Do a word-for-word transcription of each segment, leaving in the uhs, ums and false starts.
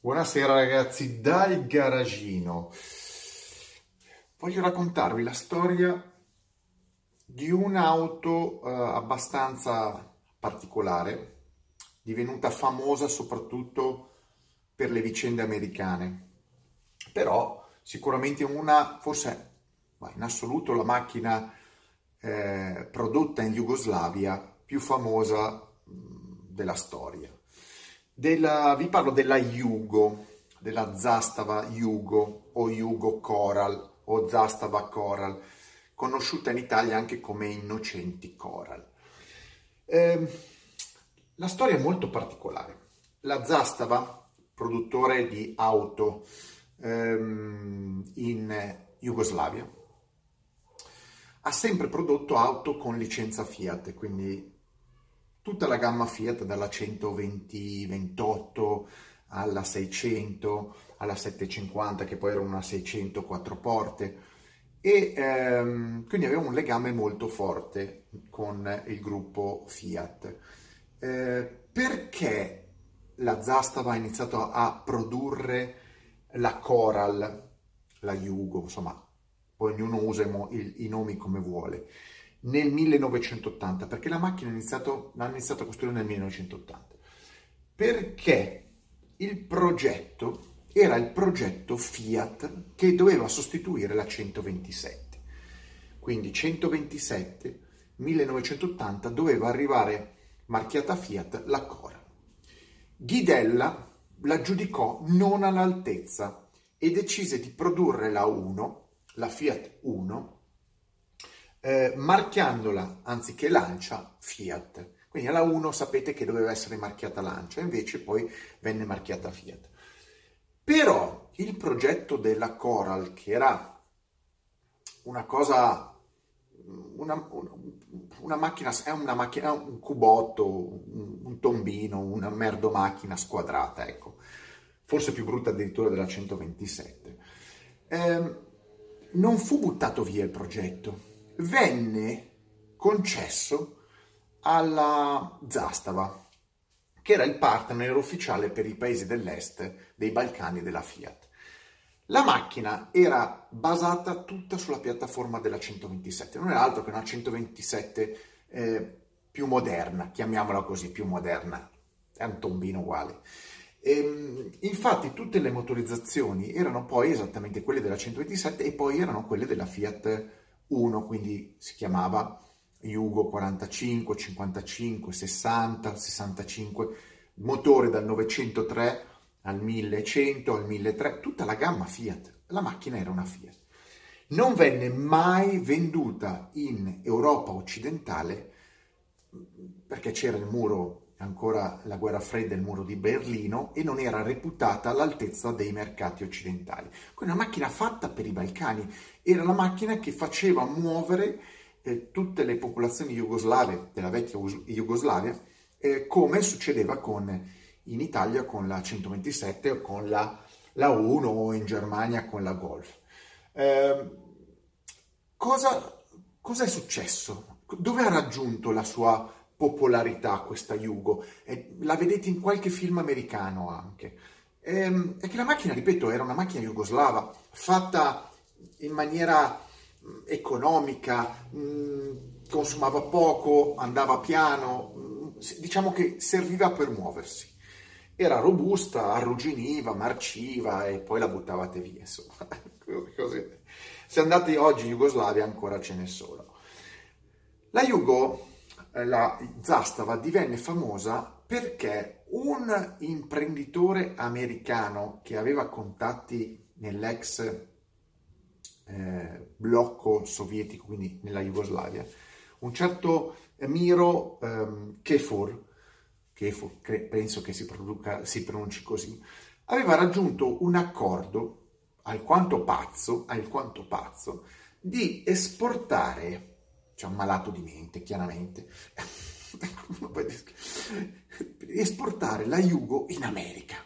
Buonasera ragazzi, dal garagino. Voglio raccontarvi la storia di un'auto eh, abbastanza particolare, divenuta famosa soprattutto per le vicende americane, però sicuramente una, forse ma in assoluto la macchina eh, prodotta in Jugoslavia più famosa mh, della storia. Della, vi parlo della Yugo, della Zastava Yugo o Yugo Coral o Zastava Coral, conosciuta in Italia anche come Innocenti Coral. Eh, la storia è molto particolare. La Zastava, produttore di auto ehm, in Jugoslavia, ha sempre prodotto auto con licenza Fiat, quindi tutta la gamma Fiat, dalla centoventi ventotto alla seicento, alla settecentocinquanta, che poi era una seicento quattro porte, e ehm, quindi aveva un legame molto forte con il gruppo Fiat. Eh, perché la Zastava ha iniziato a produrre la Coral, la Yugo, insomma, poi ognuno usa i, i nomi come vuole, nel millenovecentottanta, perché la macchina l'hanno iniziato, iniziato a costruire nel millenovecentottanta, perché il progetto era il progetto Fiat che doveva sostituire la centoventisette. Quindi centoventisette, millenovecentottanta, doveva arrivare marchiata Fiat la Coral. Ghidella la giudicò non all'altezza e decise di produrre la uno, la Fiat uno, Eh, marchiandola anziché Lancia Fiat. Quindi alla uno sapete che doveva essere marchiata Lancia, invece poi venne marchiata Fiat. Però il progetto della Coral, che era una cosa, una, una, una macchina, è una macchina, un cubotto, un, un tombino, una merdo macchina squadrata, ecco, forse più brutta addirittura della centoventisette, eh, non fu buttato via il progetto. Venne concesso alla Zastava, che era il partner ufficiale per i paesi dell'est dei Balcani della Fiat. La macchina era basata tutta sulla piattaforma della centoventisette, non era altro che una centoventisette eh, più moderna, chiamiamola così, più moderna, è un tombino uguale. E, infatti, tutte le motorizzazioni erano poi esattamente quelle della centoventisette e poi erano quelle della Fiat uno, quindi si chiamava Yugo quarantacinque, cinquantacinque, sessanta, sessantacinque, motore dal novecentotre al millecento, al milletrecento, tutta la gamma Fiat. La macchina era una Fiat. Non venne mai venduta in Europa occidentale perché c'era il muro, ancora la guerra fredda, il muro di Berlino, e non era reputata all'altezza dei mercati occidentali. Quindi una macchina fatta per i Balcani, era la macchina che faceva muovere eh, tutte le popolazioni jugoslave della vecchia Jugoslavia, eh, come succedeva con, in Italia con la centoventisette o con la, la uno o in Germania con la Golf. Eh, cosa, cosa è successo? Dove ha raggiunto la sua popolarità questa Yugo? Eh, la vedete in qualche film americano anche. Eh, è che la macchina, ripeto, era una macchina jugoslava, fatta in maniera economica, mh, consumava poco, andava piano, mh, diciamo che serviva per muoversi. Era robusta, arrugginiva, marciva e poi la buttavate via, insomma. Così. Se andate oggi in Jugoslavia ancora ce n'è solo. La Yugo, la Zastava, divenne famosa perché un imprenditore americano che aveva contatti nell'ex eh, blocco sovietico, quindi nella Jugoslavia, un certo Miro ehm, Kefur, Kefur penso che si, produca, si pronunci così, aveva raggiunto un accordo alquanto pazzo, alquanto pazzo di esportare. C'è un malato di mente, chiaramente, esportare la Yugo in America.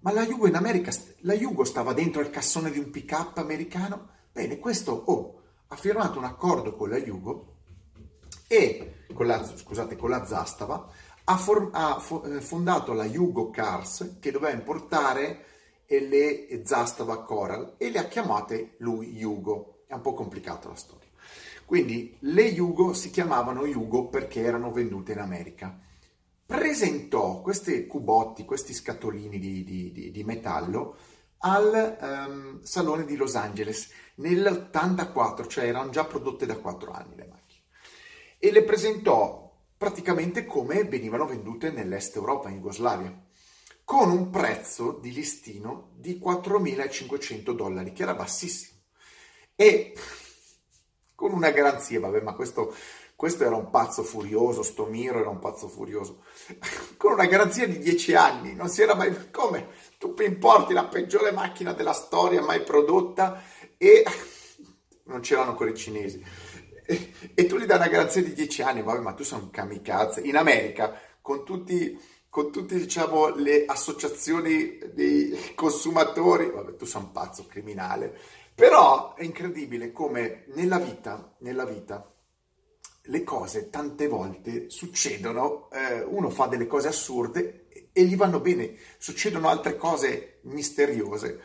Ma la Yugo in America, la Yugo stava dentro il cassone di un pick-up americano? Bene, questo oh, ha firmato un accordo con la Yugo e, con la, scusate, con la Zastava, ha, for- ha fo- fondato la Yugo Cars, che doveva importare le Zastava Coral, e le ha chiamate lui Yugo. È un po' complicata la storia. Quindi le Yugo si chiamavano Yugo perché erano vendute in America. Presentò questi cubotti, questi scatolini di, di, di, di metallo al um, Salone di Los Angeles nell'ottantaquattro, cioè erano già prodotte da quattro anni le macchine, e le presentò praticamente come venivano vendute nell'est Europa, in Jugoslavia, con un prezzo di listino di quattromilacinquecento dollari, che era bassissimo, e con una garanzia, vabbè, ma questo... Questo era un pazzo furioso, sto Miro era un pazzo furioso, con una garanzia di dieci anni, non si era mai... Come? Tu importi la peggiore macchina della storia mai prodotta e... Non c'erano ancora i cinesi. E, e tu gli dai una garanzia di dieci anni, vabbè, ma tu sei un kamikaze. In America, con tutti, con tutti diciamo, le associazioni dei consumatori, vabbè, tu sei un pazzo criminale. Però è incredibile come nella vita, nella vita... le cose tante volte succedono, eh, uno fa delle cose assurde e gli vanno bene, succedono altre cose misteriose.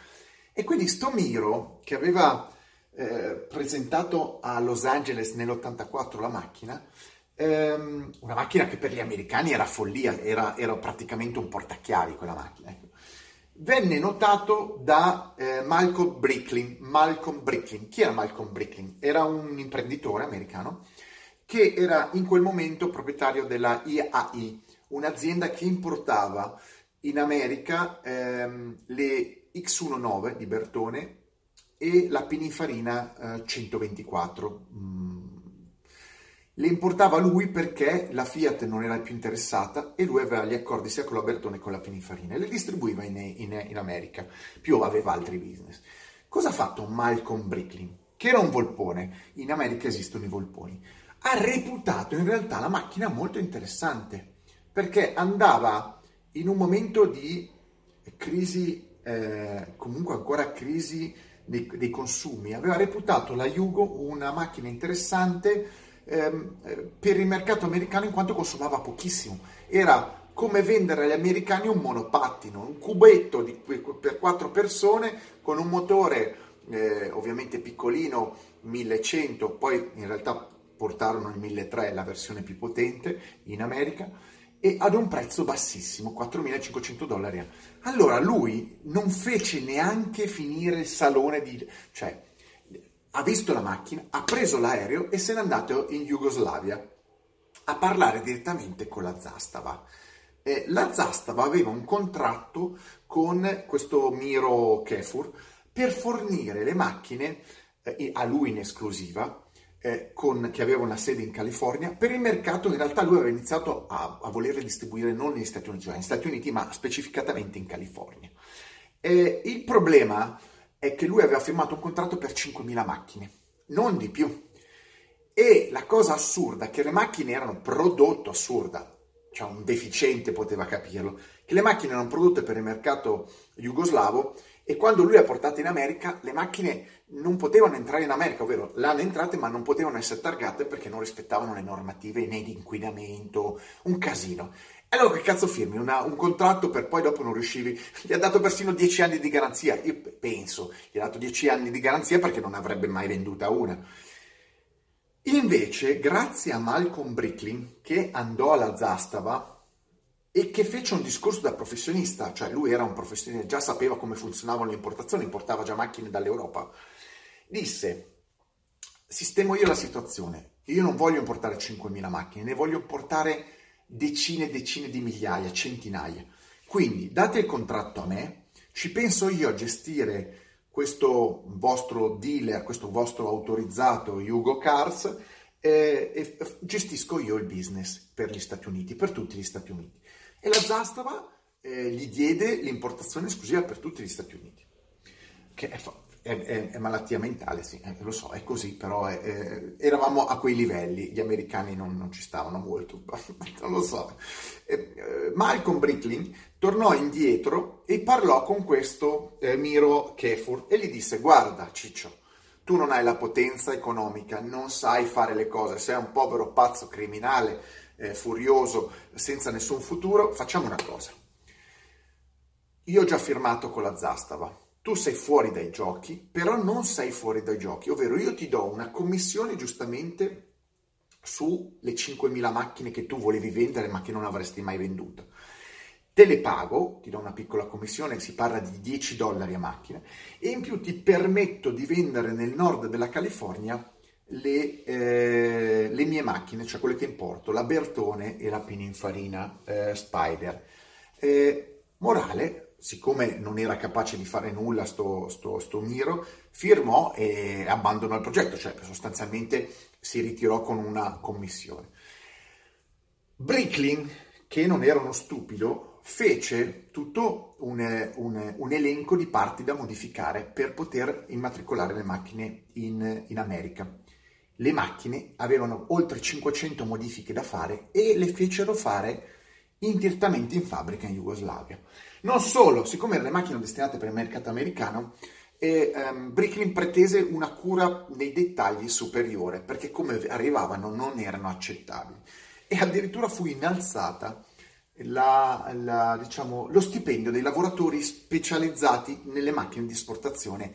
E quindi sto Miro, che aveva eh, presentato a Los Angeles nell'ottantaquattro la macchina, ehm, una macchina che per gli americani era follia, era, era praticamente un portachiavi quella macchina, ecco. Venne notato da eh, Malcolm Bricklin. Malcolm Bricklin. Chi era Malcolm Bricklin? Era un imprenditore americano che era in quel momento proprietario della I A I, un'azienda che importava in America ehm, le X diciannove di Bertone e la Pininfarina eh, centoventiquattro. Mm. Le importava lui perché la Fiat non era più interessata e lui aveva gli accordi sia con la Bertone che con la Pininfarina, e le distribuiva in, in, in America, più aveva altri business. Cosa ha fatto Malcolm Bricklin? Che era un volpone, in America esistono i volponi. Ha reputato in realtà la macchina molto interessante, perché andava in un momento di crisi, eh, comunque ancora crisi dei, dei consumi, aveva reputato la Yugo una macchina interessante ehm, per il mercato americano, in quanto consumava pochissimo. Era come vendere agli americani un monopattino, un cubetto di, per quattro persone con un motore eh, ovviamente piccolino, millecento, poi in realtà portarono il milletrecento, la versione più potente in America, e ad un prezzo bassissimo, quattromilacinquecento dollari. Allora lui non fece neanche finire il salone, di, cioè ha visto la macchina, ha preso l'aereo e se n'è andato in Jugoslavia a parlare direttamente con la Zastava. Eh, la Zastava aveva un contratto con questo Miro Kefur per fornire le macchine eh, a lui in esclusiva, Con, che aveva una sede in California, per il mercato. In realtà lui aveva iniziato a, a volerle distribuire non negli Stati Uniti, negli Stati Uniti, ma specificatamente in California. E il problema è che lui aveva firmato un contratto per cinquemila macchine, non di più. E la cosa assurda è che le macchine erano prodotto assurda, cioè un deficiente poteva capirlo, che le macchine erano prodotte per il mercato jugoslavo, e quando lui ha portato in America le macchine non potevano entrare in America, ovvero l'hanno entrate ma non potevano essere targate perché non rispettavano le normative né di inquinamento, un casino. E allora che cazzo firmi? Una, un contratto per poi dopo non riuscivi? Gli ha dato persino dieci anni di garanzia, io penso, gli ha dato dieci anni di garanzia perché non avrebbe mai venduta una. Invece, grazie a Malcolm Bricklin, che andò alla Zastava e che fece un discorso da professionista, cioè lui era un professionista, già sapeva come funzionavano le importazioni, importava già macchine dall'Europa, disse: sistemo io la situazione, io non voglio importare cinquemila macchine, ne voglio importare decine e decine di migliaia, centinaia, quindi date il contratto a me, ci penso io a gestire questo vostro dealer, questo vostro autorizzato Yugo Cars, eh, e gestisco io il business per gli Stati Uniti, per tutti gli Stati Uniti. E la Zastava eh, gli diede l'importazione esclusiva per tutti gli Stati Uniti. Che è, è, è, è malattia mentale, sì, eh, lo so, è così, però è, è, eravamo a quei livelli, gli americani non, non ci stavano molto, non lo so. Eh, eh, Malcolm Bricklin tornò indietro e parlò con questo eh, Miro Kefur e gli disse: guarda Ciccio, tu non hai la potenza economica, non sai fare le cose, sei un povero pazzo criminale, eh, furioso, senza nessun futuro, facciamo una cosa. Io ho già firmato con la Zastava, tu sei fuori dai giochi, però non sei fuori dai giochi, ovvero io ti do una commissione giustamente sulle cinquemila macchine che tu volevi vendere ma che non avresti mai venduto. Te le pago, ti do una piccola commissione, si parla di dieci dollari a macchina, e in più ti permetto di vendere nel nord della California le, eh, le mie macchine, cioè quelle che importo, la Bertone e la Pininfarina eh, Spider. Eh, morale, siccome non era capace di fare nulla sto, sto, sto Miro, firmò e abbandonò il progetto, cioè sostanzialmente si ritirò con una commissione. Bricklin, che non era uno stupido, fece tutto un, un, un elenco di parti da modificare per poter immatricolare le macchine in, in America. Le macchine avevano oltre cinquecento modifiche da fare e le fecero fare indirettamente in fabbrica in Jugoslavia. Non solo, siccome erano le macchine destinate per il mercato americano, eh, ehm, Bricklin pretese una cura nei dettagli superiore, perché come arrivavano non erano accettabili. E addirittura fu innalzata La, la, diciamo, lo stipendio dei lavoratori specializzati nelle macchine di esportazione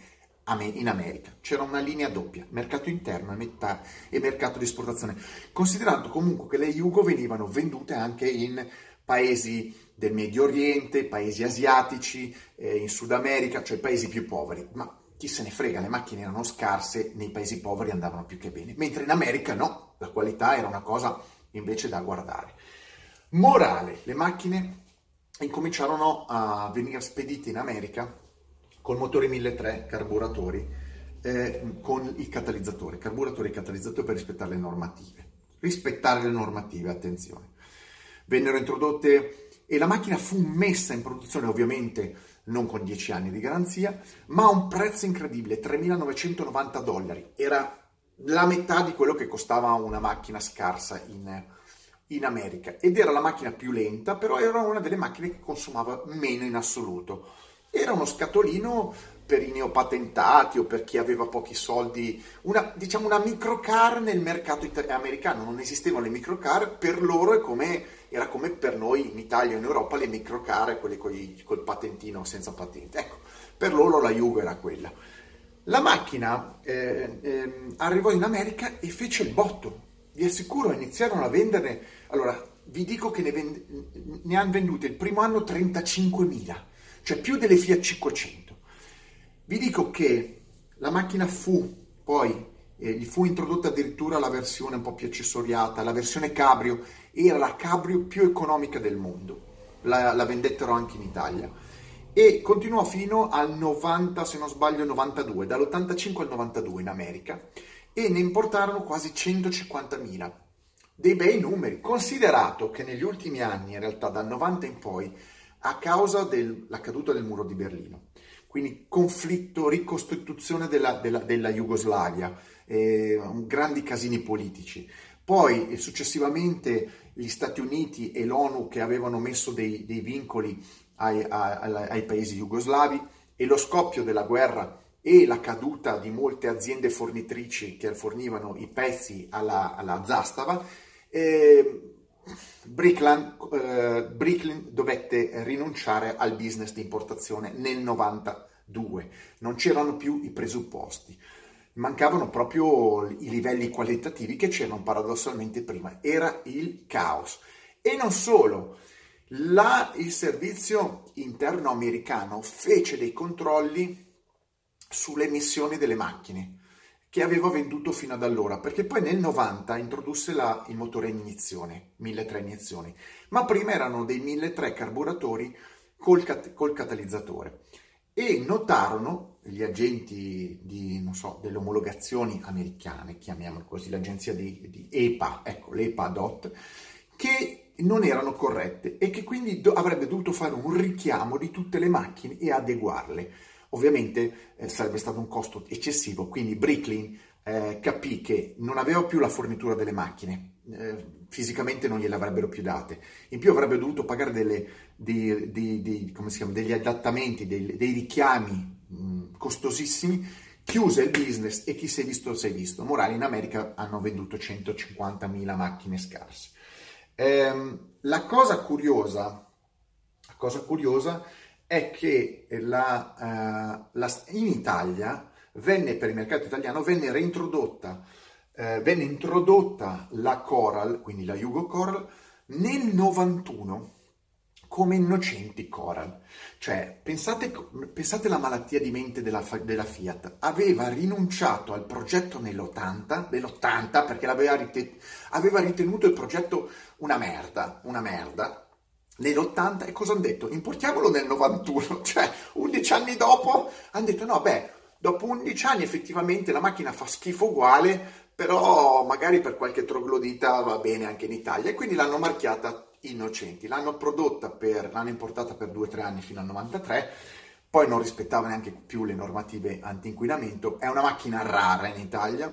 in America. C'era una linea doppia, mercato interno e, metà, e mercato di esportazione, considerando comunque che le Yugo venivano vendute anche in paesi del Medio Oriente, paesi asiatici, eh, in Sud America, cioè paesi più poveri. Ma chi se ne frega, le macchine erano scarse, nei paesi poveri andavano più che bene, mentre in America no, la qualità era una cosa invece da guardare. Morale, le macchine incominciarono a venire spedite in America con motori milletrecento, carburatori, eh, con il catalizzatore, carburatori e catalizzatori per rispettare le normative. Rispettare le normative, attenzione. Vennero introdotte e la macchina fu messa in produzione, ovviamente non con dieci anni di garanzia, ma a un prezzo incredibile, tremilanovecentonovanta dollari. Era la metà di quello che costava una macchina scarsa in in America, ed era la macchina più lenta, però era una delle macchine che consumava meno in assoluto. Era uno scatolino per i neopatentati o per chi aveva pochi soldi, una, diciamo una microcar nel mercato americano. Non esistevano le microcar, per loro è come, era come per noi in Italia e in Europa le microcar, quelle coi, col patentino senza patente. Ecco, per loro la Juve era quella. La macchina eh, eh, arrivò in America e fece il botto. Vi assicuro, iniziarono a vendere, allora vi dico che ne, vend... ne hanno vendute il primo anno trentacinquemila, cioè più delle Fiat cinquecento. Vi dico che la macchina fu, poi eh, gli fu introdotta addirittura la versione un po' più accessoriata, la versione cabrio, era la cabrio più economica del mondo, la, la vendettero anche in Italia, e continuò fino al novanta, se non sbaglio, novantadue, dall'ottantacinque al novantadue in America, e ne importarono quasi centocinquantamila, dei bei numeri, considerato che negli ultimi anni, in realtà dal novanta in poi, a causa della caduta del muro di Berlino, quindi conflitto, ricostituzione della, della, della Jugoslavia, eh, grandi casini politici, poi successivamente gli Stati Uniti e l'ONU che avevano messo dei, dei vincoli ai, ai, ai paesi jugoslavi, e lo scoppio della guerra e la caduta di molte aziende fornitrici che fornivano i pezzi alla, alla Zastava, eh, Bricklin, eh, Bricklin dovette rinunciare al business di importazione nel novantadue. Non c'erano più i presupposti, mancavano proprio i livelli qualitativi che c'erano paradossalmente prima. Era il caos. E non solo, la, il servizio interno americano fece dei controlli sulle emissioni delle macchine che aveva venduto fino ad allora, perché poi nel novanta introdusse la, il motore a iniezione, milletrecento iniezioni, ma prima erano dei milletrecento carburatori col, cat, col catalizzatore, e notarono gli agenti di, non so, delle omologazioni americane, chiamiamolo così, l'agenzia di, di E P A, ecco, l'E P A D O T, che non erano corrette e che quindi do, avrebbe dovuto fare un richiamo di tutte le macchine e adeguarle. Ovviamente eh, sarebbe stato un costo eccessivo, quindi Bricklin eh, capì che non aveva più la fornitura delle macchine, eh, fisicamente non gliele avrebbero più date, in più avrebbe dovuto pagare delle, dei, dei, dei, come si chiama, degli adattamenti, dei, dei richiami mh, costosissimi. Chiuse il business e chi si è visto si è visto. Morale, in America hanno venduto centocinquantamila macchine scarse. Eh, la cosa curiosa, la cosa curiosa è che la, eh, la, in Italia venne, per il mercato italiano, venne reintrodotta, eh, venne introdotta la Coral, quindi la Yugo Coral, nel novantuno come Innocenti Coral. Cioè, pensate, pensate alla malattia di mente della, della Fiat. Aveva rinunciato al progetto nell'ottanta, nell'ottanta perché l'aveva rite, aveva ritenuto il progetto una merda, una merda. Nell'ottanta, e cosa hanno detto? Importiamolo nel novantuno, cioè undici anni dopo hanno detto no, beh, dopo undici anni effettivamente la macchina fa schifo uguale, però magari per qualche troglodita va bene anche in Italia, e quindi l'hanno marchiata Innocenti, l'hanno prodotta per, l'hanno importata per due o tre anni fino al novantatré, poi non rispettava neanche più le normative anti-inquinamento, è una macchina rara in Italia.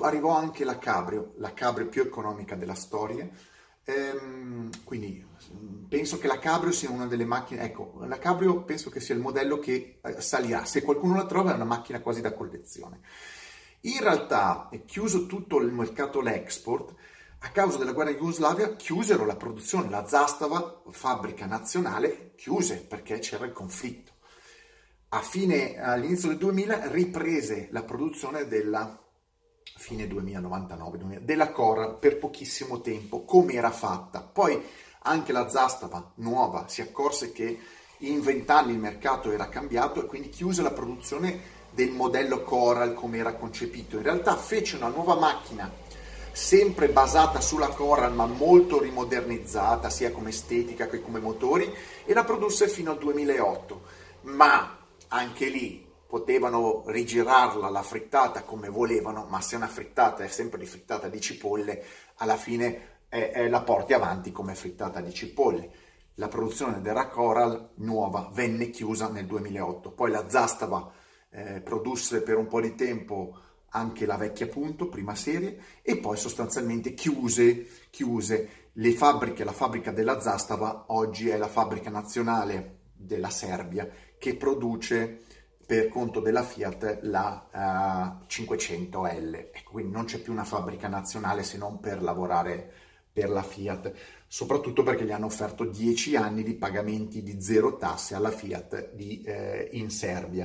Arrivò anche la Cabrio, la Cabrio più economica della storia, ehm, quindi penso che la Cabrio sia una delle macchine, ecco, la Cabrio penso che sia il modello che salirà, se qualcuno la trova è una macchina quasi da collezione. In realtà, chiuso tutto il mercato l'export, a causa della guerra in Jugoslavia chiusero la produzione, la Zastava, fabbrica nazionale, chiuse perché c'era il conflitto. A fine, all'inizio del duemila riprese la produzione della, fine duemilanovantanove, della Coral per pochissimo tempo, come era fatta. Poi anche la Zastava nuova si accorse che in vent'anni il mercato era cambiato e quindi chiuse la produzione del modello Coral come era concepito. In realtà fece una nuova macchina sempre basata sulla Coral ma molto rimodernizzata sia come estetica che come motori, e la produsse fino al duemilaotto, ma anche lì potevano rigirarla la frittata come volevano, ma se una frittata è sempre di frittata di cipolle, alla fine eh, eh, la porti avanti come frittata di cipolle. La produzione della Coral nuova venne chiusa nel duemilaotto, poi la Zastava Eh, produsse per un po' di tempo anche la vecchia punto, prima serie, e poi sostanzialmente chiuse, chiuse le fabbriche. La fabbrica della Zastava oggi è la fabbrica nazionale della Serbia che produce per conto della Fiat la uh, cinquecento L, ecco, quindi non c'è più una fabbrica nazionale se non per lavorare per la Fiat, soprattutto perché gli hanno offerto dieci anni di pagamenti di zero tasse alla Fiat di, eh, in Serbia.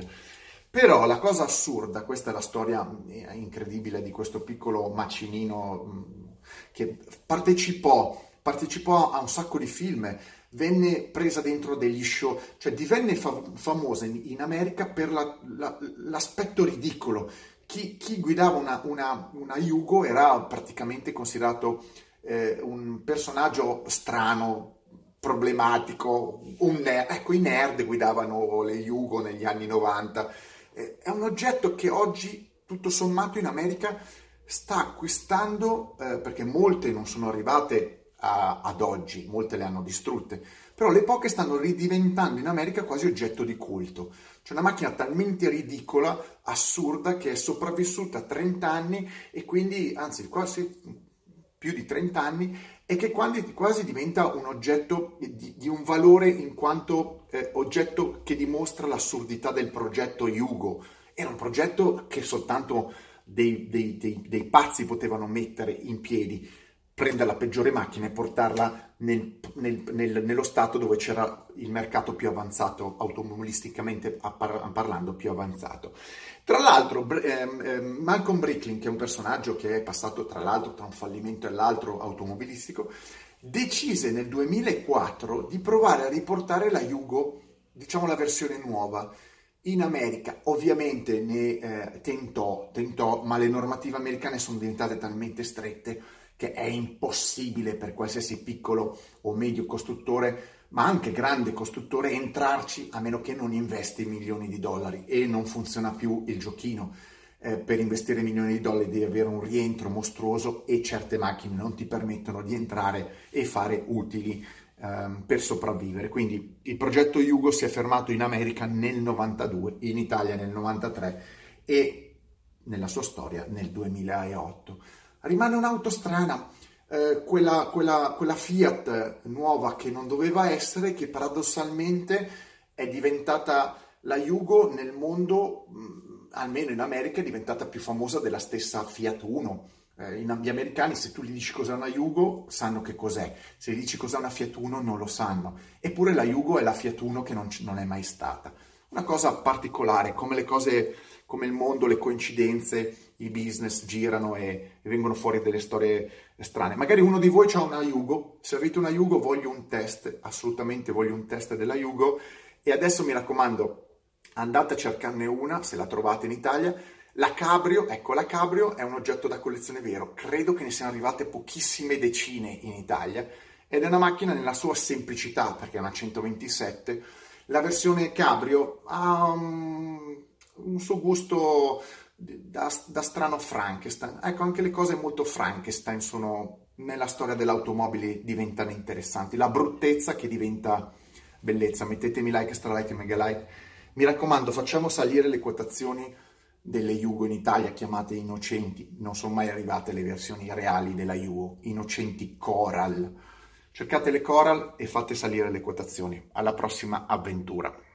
Però la cosa assurda, questa è la storia incredibile di questo piccolo macinino che partecipò, partecipò a un sacco di film, venne presa dentro degli show, cioè divenne famosa in America per la, la, l'aspetto ridicolo. Chi, chi guidava una, una, una Yugo era praticamente considerato eh, un personaggio strano, problematico, un nerd. Ecco, i nerd guidavano le Yugo negli anni novanta. È un oggetto che oggi, tutto sommato, in America sta acquistando, eh, perché molte non sono arrivate a, ad oggi, molte le hanno distrutte, però le poche stanno ridiventando in America quasi oggetto di culto. C'è una macchina talmente ridicola, assurda, che è sopravvissuta a trenta anni e quindi, anzi, quasi più di trenta anni, e che quasi diventa un oggetto di, di un valore in quanto eh, oggetto che dimostra l'assurdità del progetto Yugo. Era un progetto che soltanto dei, dei, dei, dei pazzi potevano mettere in piedi, prendere la peggiore macchina e portarla nel, nel, nel, nello stato dove c'era il mercato più avanzato, automobilisticamente par parlando più avanzato. Tra l'altro ehm, ehm, Malcolm Bricklin, che è un personaggio che è passato tra l'altro tra un fallimento e l'altro automobilistico, decise nel duemilaquattro di provare a riportare la Yugo, diciamo la versione nuova, in America. Ovviamente ne eh, tentò, tentò, ma le normative americane sono diventate talmente strette che è impossibile per qualsiasi piccolo o medio costruttore, ma anche grande costruttore, entrarci a meno che non investi milioni di dollari, e non funziona più il giochino. Eh, per investire milioni di dollari devi avere un rientro mostruoso e certe macchine non ti permettono di entrare e fare utili ehm, per sopravvivere. Quindi il progetto Yugo si è fermato in America nel novantadue, in Italia nel novantatré e nella sua storia nel duemilaotto. Rimane un'auto strana, eh, quella, quella, quella Fiat nuova che non doveva essere, che paradossalmente è diventata la Yugo nel mondo, mh, almeno in America, è diventata più famosa della stessa Fiat Uno, gli americani, se tu gli dici cos'è una Yugo, sanno che cos'è, se gli dici cos'è una Fiat Uno non lo sanno, eppure la Yugo è la Fiat Uno che non, non è mai stata. Una cosa particolare, come le cose, come il mondo, le coincidenze, i business girano e, e vengono fuori delle storie strane. Magari uno di voi ha una Yugo, se avete una Yugo voglio un test, assolutamente voglio un test della Yugo, e adesso mi raccomando, andate a cercarne una, se la trovate in Italia. La Cabrio, ecco, la Cabrio è un oggetto da collezione vero, credo che ne siano arrivate pochissime decine in Italia, ed è una macchina nella sua semplicità, perché è una centoventisette, la versione Cabrio ha um, un suo gusto da, da strano Frankenstein, ecco, anche le cose molto Frankenstein sono, nella storia dell'automobile diventano interessanti, la bruttezza che diventa bellezza. Mettetemi like, stralike e mega like, mi raccomando, facciamo salire le quotazioni delle Yugo in Italia, chiamate Innocenti, non sono mai arrivate le versioni reali della Yugo, Innocenti Coral, cercate le Coral e fate salire le quotazioni. Alla prossima avventura.